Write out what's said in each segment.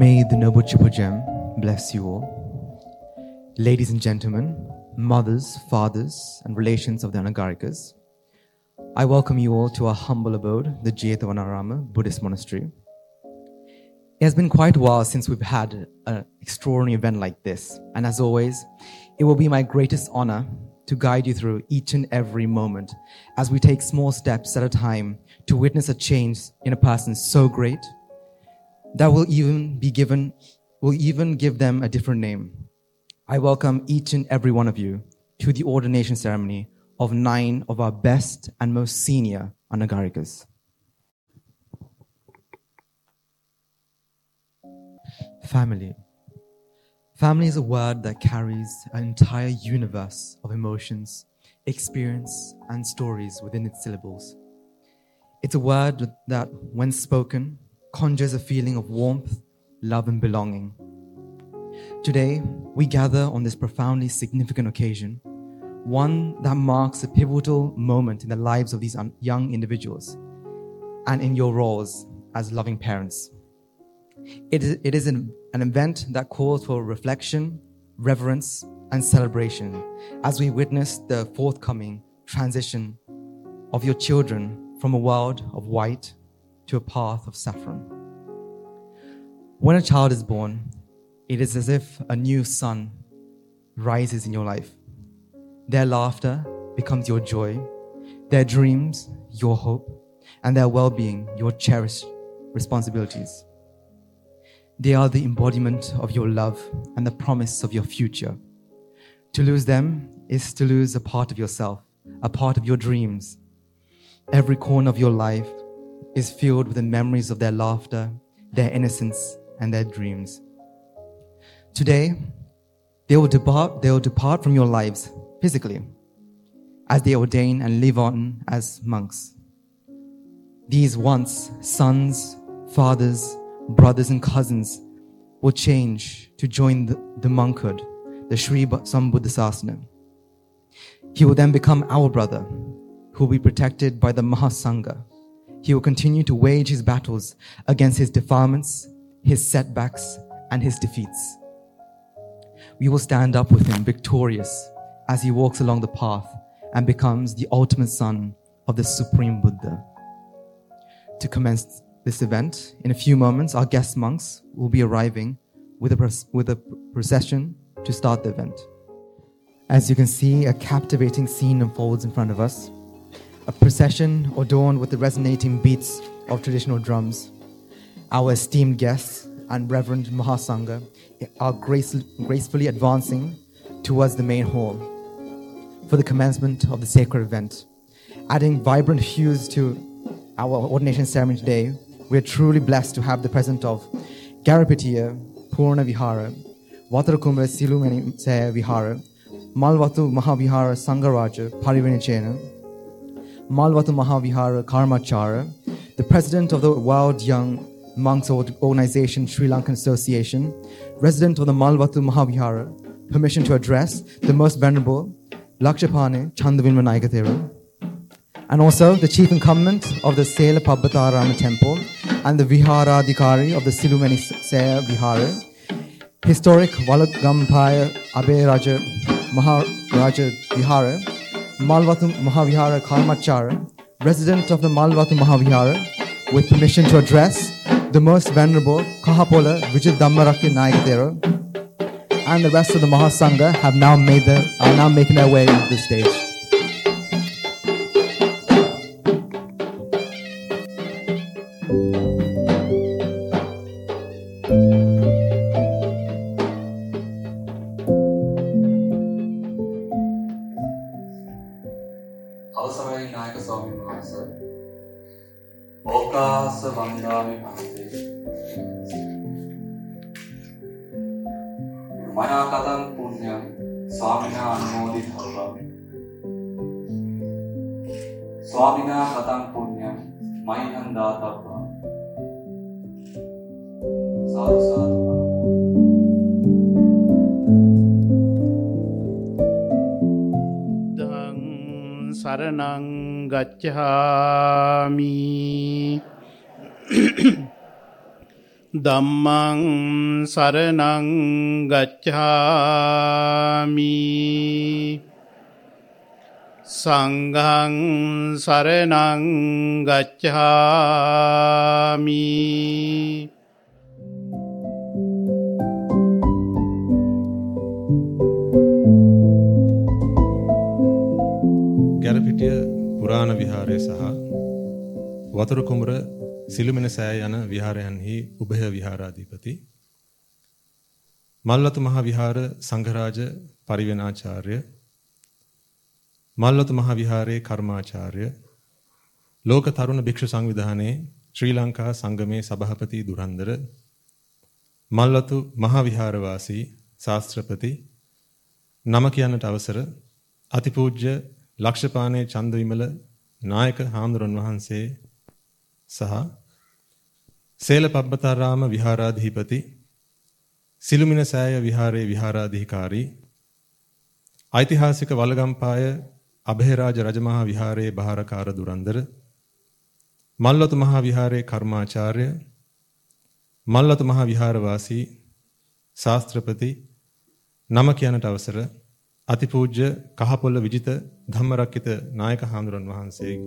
May the Noble Triple Gem bless you all. Ladies and gentlemen, mothers, fathers, and relations of the Anagarikas, I welcome you all to our humble abode, the Jethavanarama Buddhist Monastery. It has been quite a while since we've had an extraordinary event like this, and as always, it will be my greatest honor to guide you through each and every moment as we take small steps at a time to witness a change in a person so great that will even give them a different name. I welcome each and every one of you to the ordination ceremony of 9 of our best and most senior Anagarikas. Family. Family is a word that carries an entire universe of emotions, experience, and stories within its syllables. It's a word that, when spoken, conjures a feeling of warmth, love, and belonging. Today, we gather on this profoundly significant occasion, one that marks a pivotal moment in the lives of these young individuals and in your roles as loving parents. It is an event that calls for reflection, reverence, and celebration as we witness the forthcoming transition of your children from a world of white to a path of saffron. When a child is born, it is as if a new sun rises in your life. Their laughter becomes your joy, their dreams your hope, and their well-being your cherished responsibilities. They are the embodiment of your love and the promise of your future. To lose them is to lose a part of yourself, a part of your dreams. Every corner of your life is filled with the memories of their laughter, their innocence, and their dreams. Today, they will depart from your lives physically, as they ordain and live on as monks. These once sons, fathers, brothers, and cousins will change to join the monkhood, the Sri Batsambuddhisasana. He will then become our brother, who will be protected by the Mahasangha. He will continue to wage his battles against his defilements, his setbacks, and his defeats. We will stand up with him victorious as he walks along the path and becomes the ultimate son of the Supreme Buddha. To commence this event, in a few moments, our guest monks will be arriving with a procession to start the event. As you can see, a captivating scene unfolds in front of us. A procession adorned with the resonating beats of traditional drums. Our esteemed guests and Reverend Mahasangha are gracefully advancing towards the main hall for the commencement of the sacred event. Adding vibrant hues to our ordination ceremony today, we are truly blessed to have the presence of Garapitiya Purna Vihara, Vatarakumbha Silumeni Tse Vihara, Malwatu Maha Vihara Sangaraja Parivena, Malwatu Maha Vihara Karmachara, the President of the World Young Monks Organisation Sri Lankan Association, Resident of the Malwatu Maha Vihara, permission to address the Most Venerable Lakshapane Chandavinayake Thero, and also the Chief Incumbent of the Sela Pabbatarama Temple and the Vihara Dikari of the Silumina Seya Vihara, Historic Walak Gampai Abhaya Maha Raja Vihara, Malwatu Mahavihara Karmachara, Resident of the Malwatu Mahavihara, with permission to address the Most Venerable Kahapola Vijitha Dhammarakkhita Nayaka Thero, and the rest of the Mahasangha are now making their way onto the stage. Dhammang saranang gacchami Sanghang saranang gacchami. Garapitiya Purna Vihara saha Vatarakumbha Silumina Seya Vihara yanhi Ubhaya Vihara Adhipati Malwatu Maha Vihara Sangaraja Parivena Acharya Malwatu Maha Vihara Karma Acharya Loka Taruna Bhikshu Sangvidhane Sri Lanka Sangame Sabahapati Durandara Malwatu Maha Vihara Vasi Sastrapati Namakiyanata Avasara Atipujya Lakshapane Chandavinayake Nayaka Handuran Vahanse Saha Sela Pabbatarama Viharadhipati Silumina Seya Vihara Viharadhikari Aitihasika Walak Gampai Abhaya Raja Maha Vihara Baharakara Durandara Malwatu Maha Vihara Karma Acharya Malwatu Maha Vihara Vasi Sastrapati Namakiyanata Avasara Atipujya Kahapola Vijitha Dhammarakkhita Nayaka Handuran Vahanse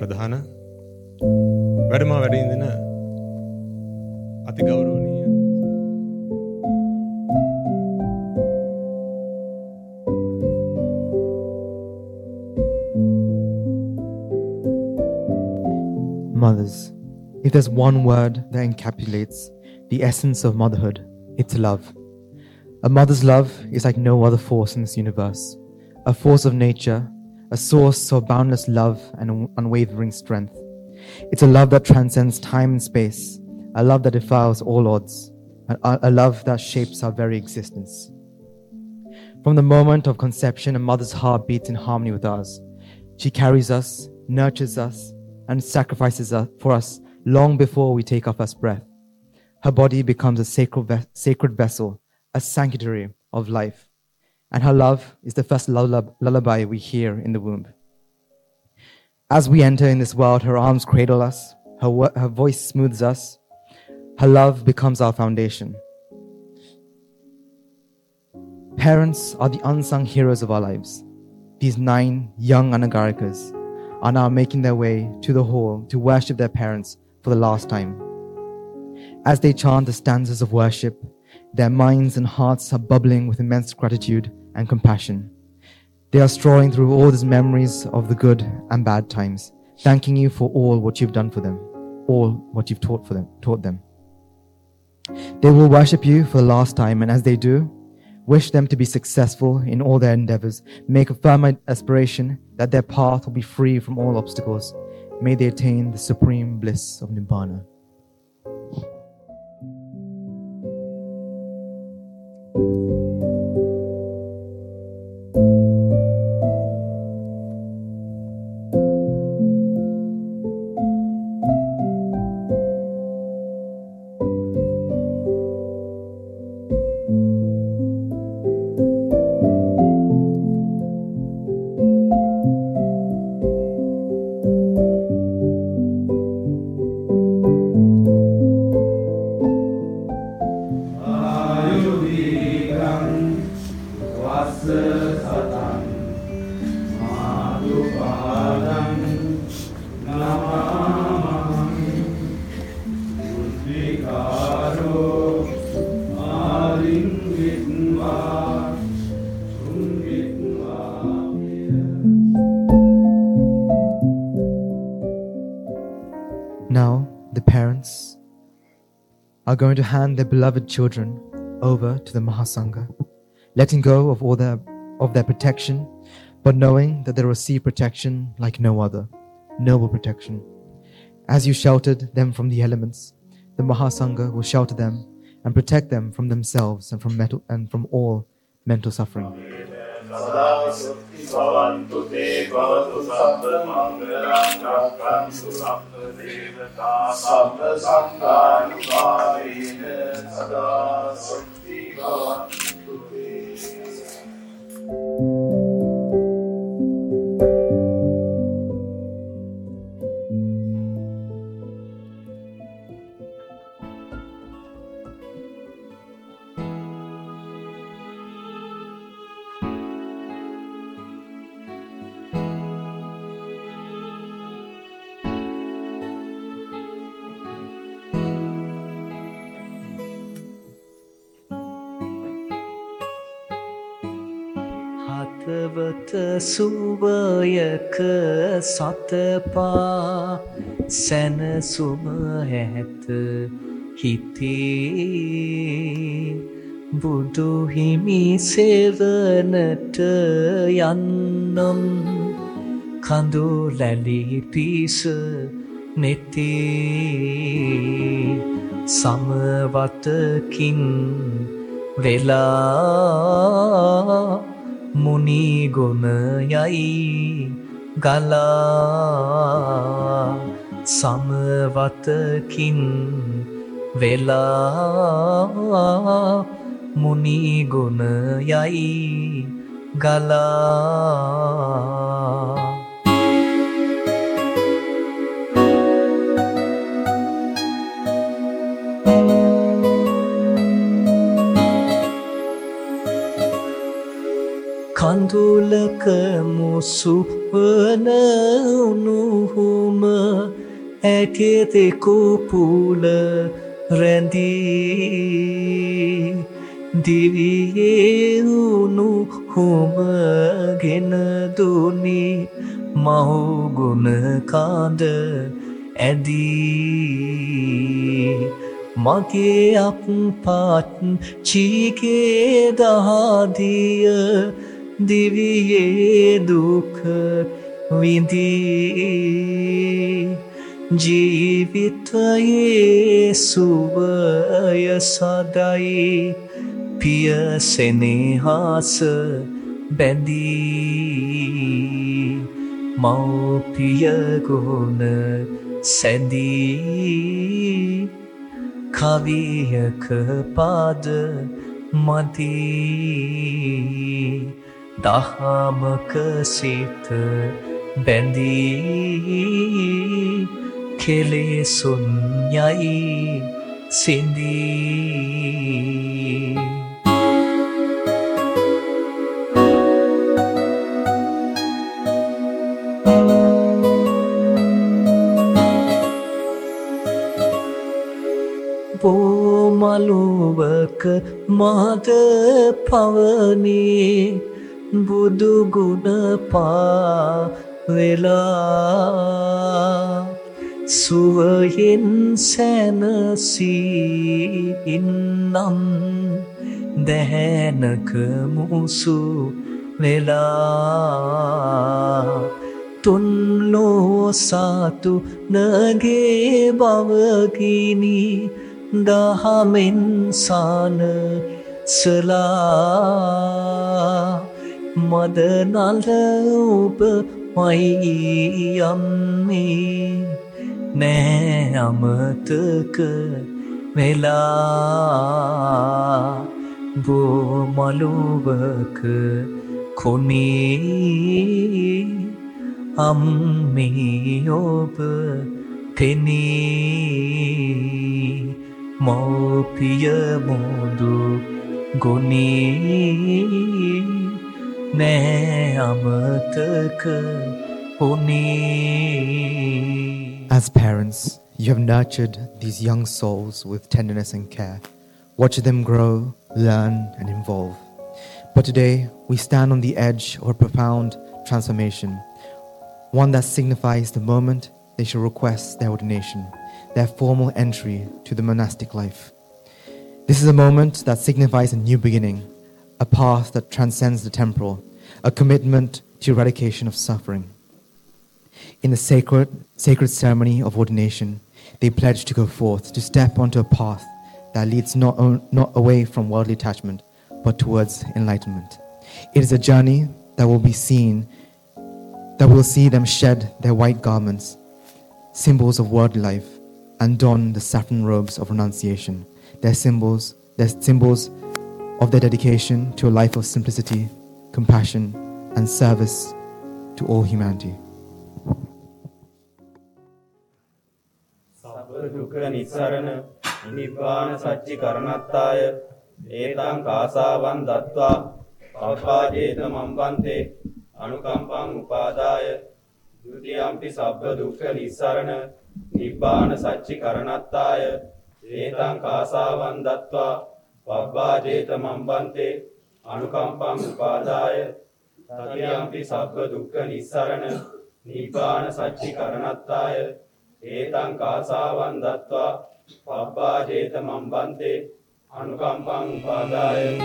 Warak Pradhana වැඩම වැඩ ඉඳින අති ගෞරවනීය Mothers, if there's one word that encapsulates the essence of motherhood, it's love. A mother's love is like no other force in this universe, a force of nature, a source of boundless love and unwavering strength. It's a love that transcends time and space, a love that defies all odds, a love that shapes our very existence. From the moment of conception, a mother's heart beats in harmony with ours. She carries us, nurtures us, and sacrifices for us long before we take our first breath. Her body becomes a sacred vessel, a sanctuary of life, and her love is the first lullaby we hear in the womb. As we enter in this world, her arms cradle us, her voice smooths us, her love becomes our foundation. Parents are the unsung heroes of our lives. These 9 young Anagarikas are now making their way to the hall to worship their parents for the last time. As they chant the stanzas of worship, their minds and hearts are bubbling with immense gratitude and compassion. They are strolling through all these memories of the good and bad times, thanking you for all what you've done for them, all what you've taught them. They will worship you for the last time, and as they do, wish them to be successful in all their endeavors. Make a firm aspiration that their path will be free from all obstacles. May they attain the supreme bliss of Nibbana. Are going to hand their beloved children over to the Mahasangha, letting go of all their protection, but knowing that they receive protection like no other, noble protection. As you sheltered them from the elements, the Mahasangha will shelter them and protect them from themselves and from all mental suffering. Bhagavata Subayaka Satapa Sanasuma Heta Hiti Buddhu Himi Sevanata Yannam Kandu Lali Pisa Niti Samavatakin Vela Muni Guna Yai Gala Samavatakin Vela Muni Guna Yai Gala Kandulakamu supana unuhuma Etiete kupula rendi Diviye unuhuma genaduni Mahuguna kanda edi Mage appat chike dahadiya Diviye dukha vindi Jeevitvaye suvaya sadai Piya senehasa bendi Maupiya guna sendi Kaviyaka pada mati Dahamaka sita bendi Kele sunyai sindi Bo maluvaka mada pavani Buddhu guna pavela Suvayin sanasi innam Dehanaka musu vela Tunlo satu nage bhavagini Dahamin sana sala Madanala upa mai ammi Ne amataka vela Bo maluvaka koni Ammi opa peni Maupiya mudu goni As parents, you have nurtured these young souls with tenderness and care. Watch them grow, learn, and evolve. But today, we stand on the edge of a profound transformation, one that signifies the moment they shall request their ordination, their formal entry to the monastic life. This is a moment that signifies a new beginning, a path that transcends the temporal, a commitment to eradication of suffering. In the sacred ceremony of ordination, they pledge to go forth, to step onto a path that leads not away from worldly attachment, but towards enlightenment. It is a journey that will see them shed their white garments, symbols of worldly life, and don the saffron robes of renunciation, their symbols of their dedication to a life of simplicity, compassion, and service to all humanity. Sabba dukha nissarana, nibbana sacchi karanattaya, etam kasavan dattva, pavvajetam ambante, anukampam upadaya, dutiyampi sabba dukha nissarana, nibbana sacchi karanattaya, etam kasavan dattva, Pabba Jetamambante, Anukampam Upadaya, Tatiyampi sabba dukkha nissarana Nibbana sacchi karanattaya Etam kasavan dattva Pabba jetamam bante Anukampam upadaya.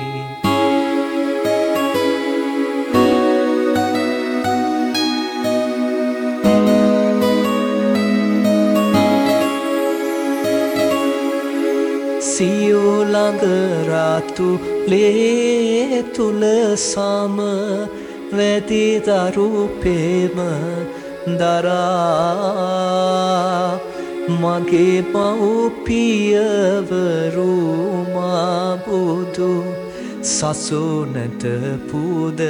සියෝ ළඟ රාතු ලේ තුල සම වැති දරුපේම දරා මගේ මව්පියවරු මා බුදු සසුනට පුද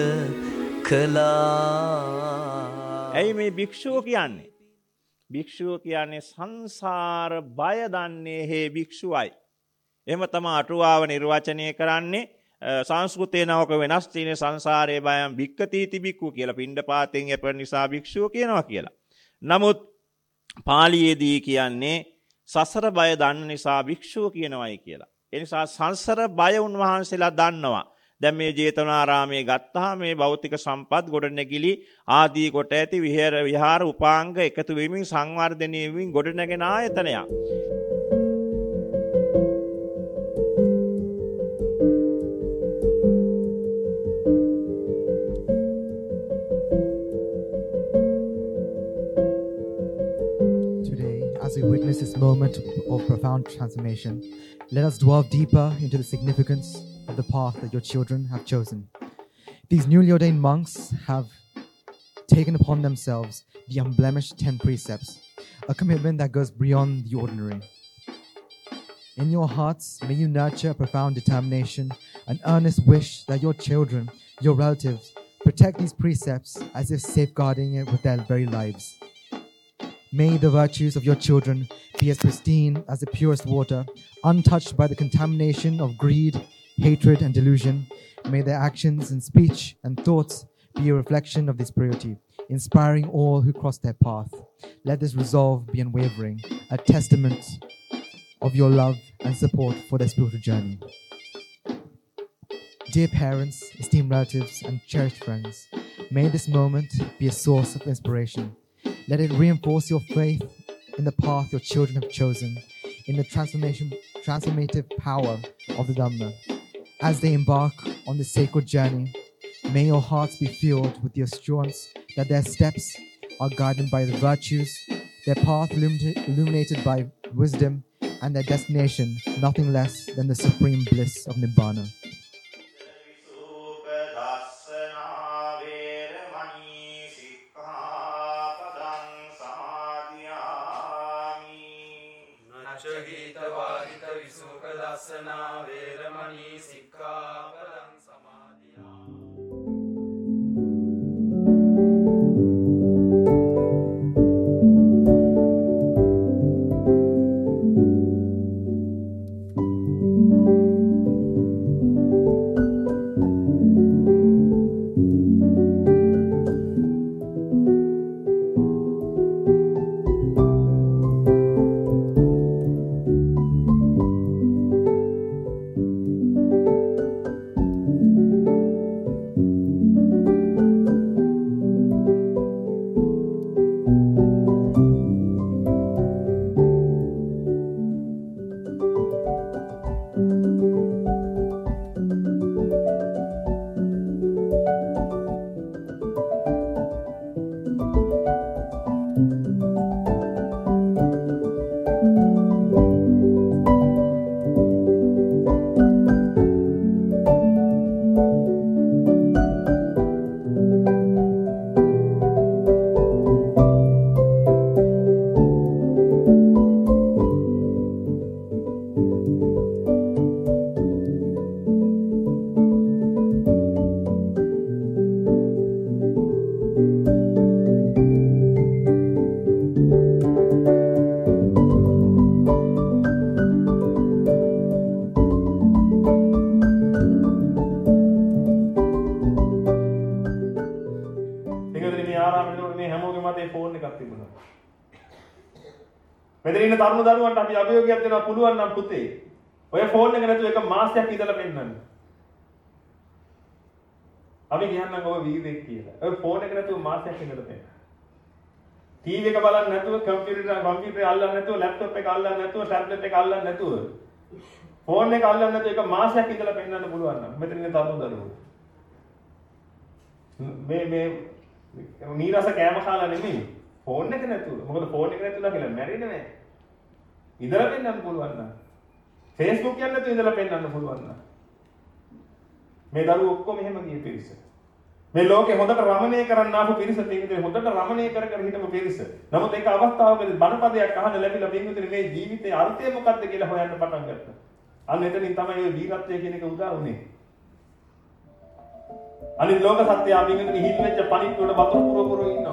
කළා. ඇයි මේ භික්ෂුව කියන්නේ? භික්ෂුව කියන්නේ සංසාර බය දන්නේ හේ භික්ෂුවයි. එහෙම තමයි අටුවාව නිර්වචනය කරන්නේ. සංස්කෘතේ නවක වෙනස් තියෙන සංසාරයේ බයම් භික්කතීති භික්ඛු කියලා පින්ඩපාතෙන් යපෙන නිසා භික්ෂුව කියනවා කියලා. නමුත් පාලියේදී කියන්නේ සසර බය දන්න නිසා භික්ෂුව කියනවායි කියලා. ඒ නිසා සංසාර බය උන්වහන්සේලා දන්නවා. දැන් මේ ජේතවනාරාමයේ ගත්තා මේ භෞතික සම්පත් ගොඩනැගිලි ආදී කොට ඇති විහාර උපාංග එකතු වීමෙන් සංවර්ධනය වීමෙන් ගොඩනැගෙන ආයතනයක්. Witness this moment of profound transformation. Let us delve deeper into the significance of the path that your children have chosen. These newly ordained monks have taken upon themselves the unblemished 10 precepts, a commitment that goes beyond the ordinary. In your hearts, may you nurture a profound determination, an earnest wish that your children, your relatives, protect these precepts as if safeguarding it with their very lives. May the virtues of your children be as pristine as the purest water, untouched by the contamination of greed, hatred, and delusion. May their actions and speech and thoughts be a reflection of this purity, inspiring all who cross their path. Let this resolve be unwavering, a testament of your love and support for their spiritual journey. Dear parents, esteemed relatives, and cherished friends, may this moment be a source of inspiration. Let it reinforce your faith in the path your children have chosen, in the transformative power of the Dhamma. As they embark on this sacred journey, may your hearts be filled with the assurance that their steps are guided by the virtues, their path illuminated by wisdom, and their destination nothing less than the supreme bliss of Nibbana. තරුණ දරුවන්ට අපි අභියෝගයක් දෙනවා පුළුවන් නම් පුතේ ඔය phone එක නැතුව එක මාසයක් ඉඳලා පෙන්නන්න. අපි කියන්නම් ඔබ වීරයෙක් කියලා. ඔය ෆෝන් එක නැතුව මාස් එකක් එකට දෙන්න. ටීවී එක බලන්න නැතුව, කම්පියුටර් අල්ලන්න නැතුව, ලැප්ටොප් එක අල්ලන්න නැතුව, ටැබ්ලට් එක අල්ලන්න නැතුව, ෆෝන් එක අල්ලන්න නැතුව එක මාසයක් ඉඳලා පෙන්වන්න පුළුවන් නම් මෙතන ඉන්න තරුණ දරුවෝ මේ නීරස කෑම කාලා නෙමෙයි ෆෝන් එක නැතුව. මොකද ෆෝන් එක නැතුවලා කියලා මැරෙන්නේ නැහැ. ඉඳලා පෙන්වන්න පුළුවන් නම් Facebook යන්න නැතුව ඉඳලා පෙන්වන්න පුළුවන් නම් මේ දරුවෝ ඔක්කොම එහෙම ගිය පිරිස. මේ ලෝකේ හොඳට රමණය කරන්න ආපු පිරිස තියෙන්නේ හොඳට රමණය කර කර හිටපු පිරිස. නමුත් ඒක අවස්ථාවකදී බණපදයක් අහන්න ලැබිලා පින්විතනේ මේ ජීවිතයේ අර්ථය මොකක්ද කියලා හොයන්න පටන් ගත්තා. අන්න එතනින් තමයි මේ වීරත්වය කියන එක උදා වුනේ. අනිත් ලෝක සත්‍යය අපිට හිල් වෙච්ච පණිත් වල වතුර පුරව පුරව ඉන්න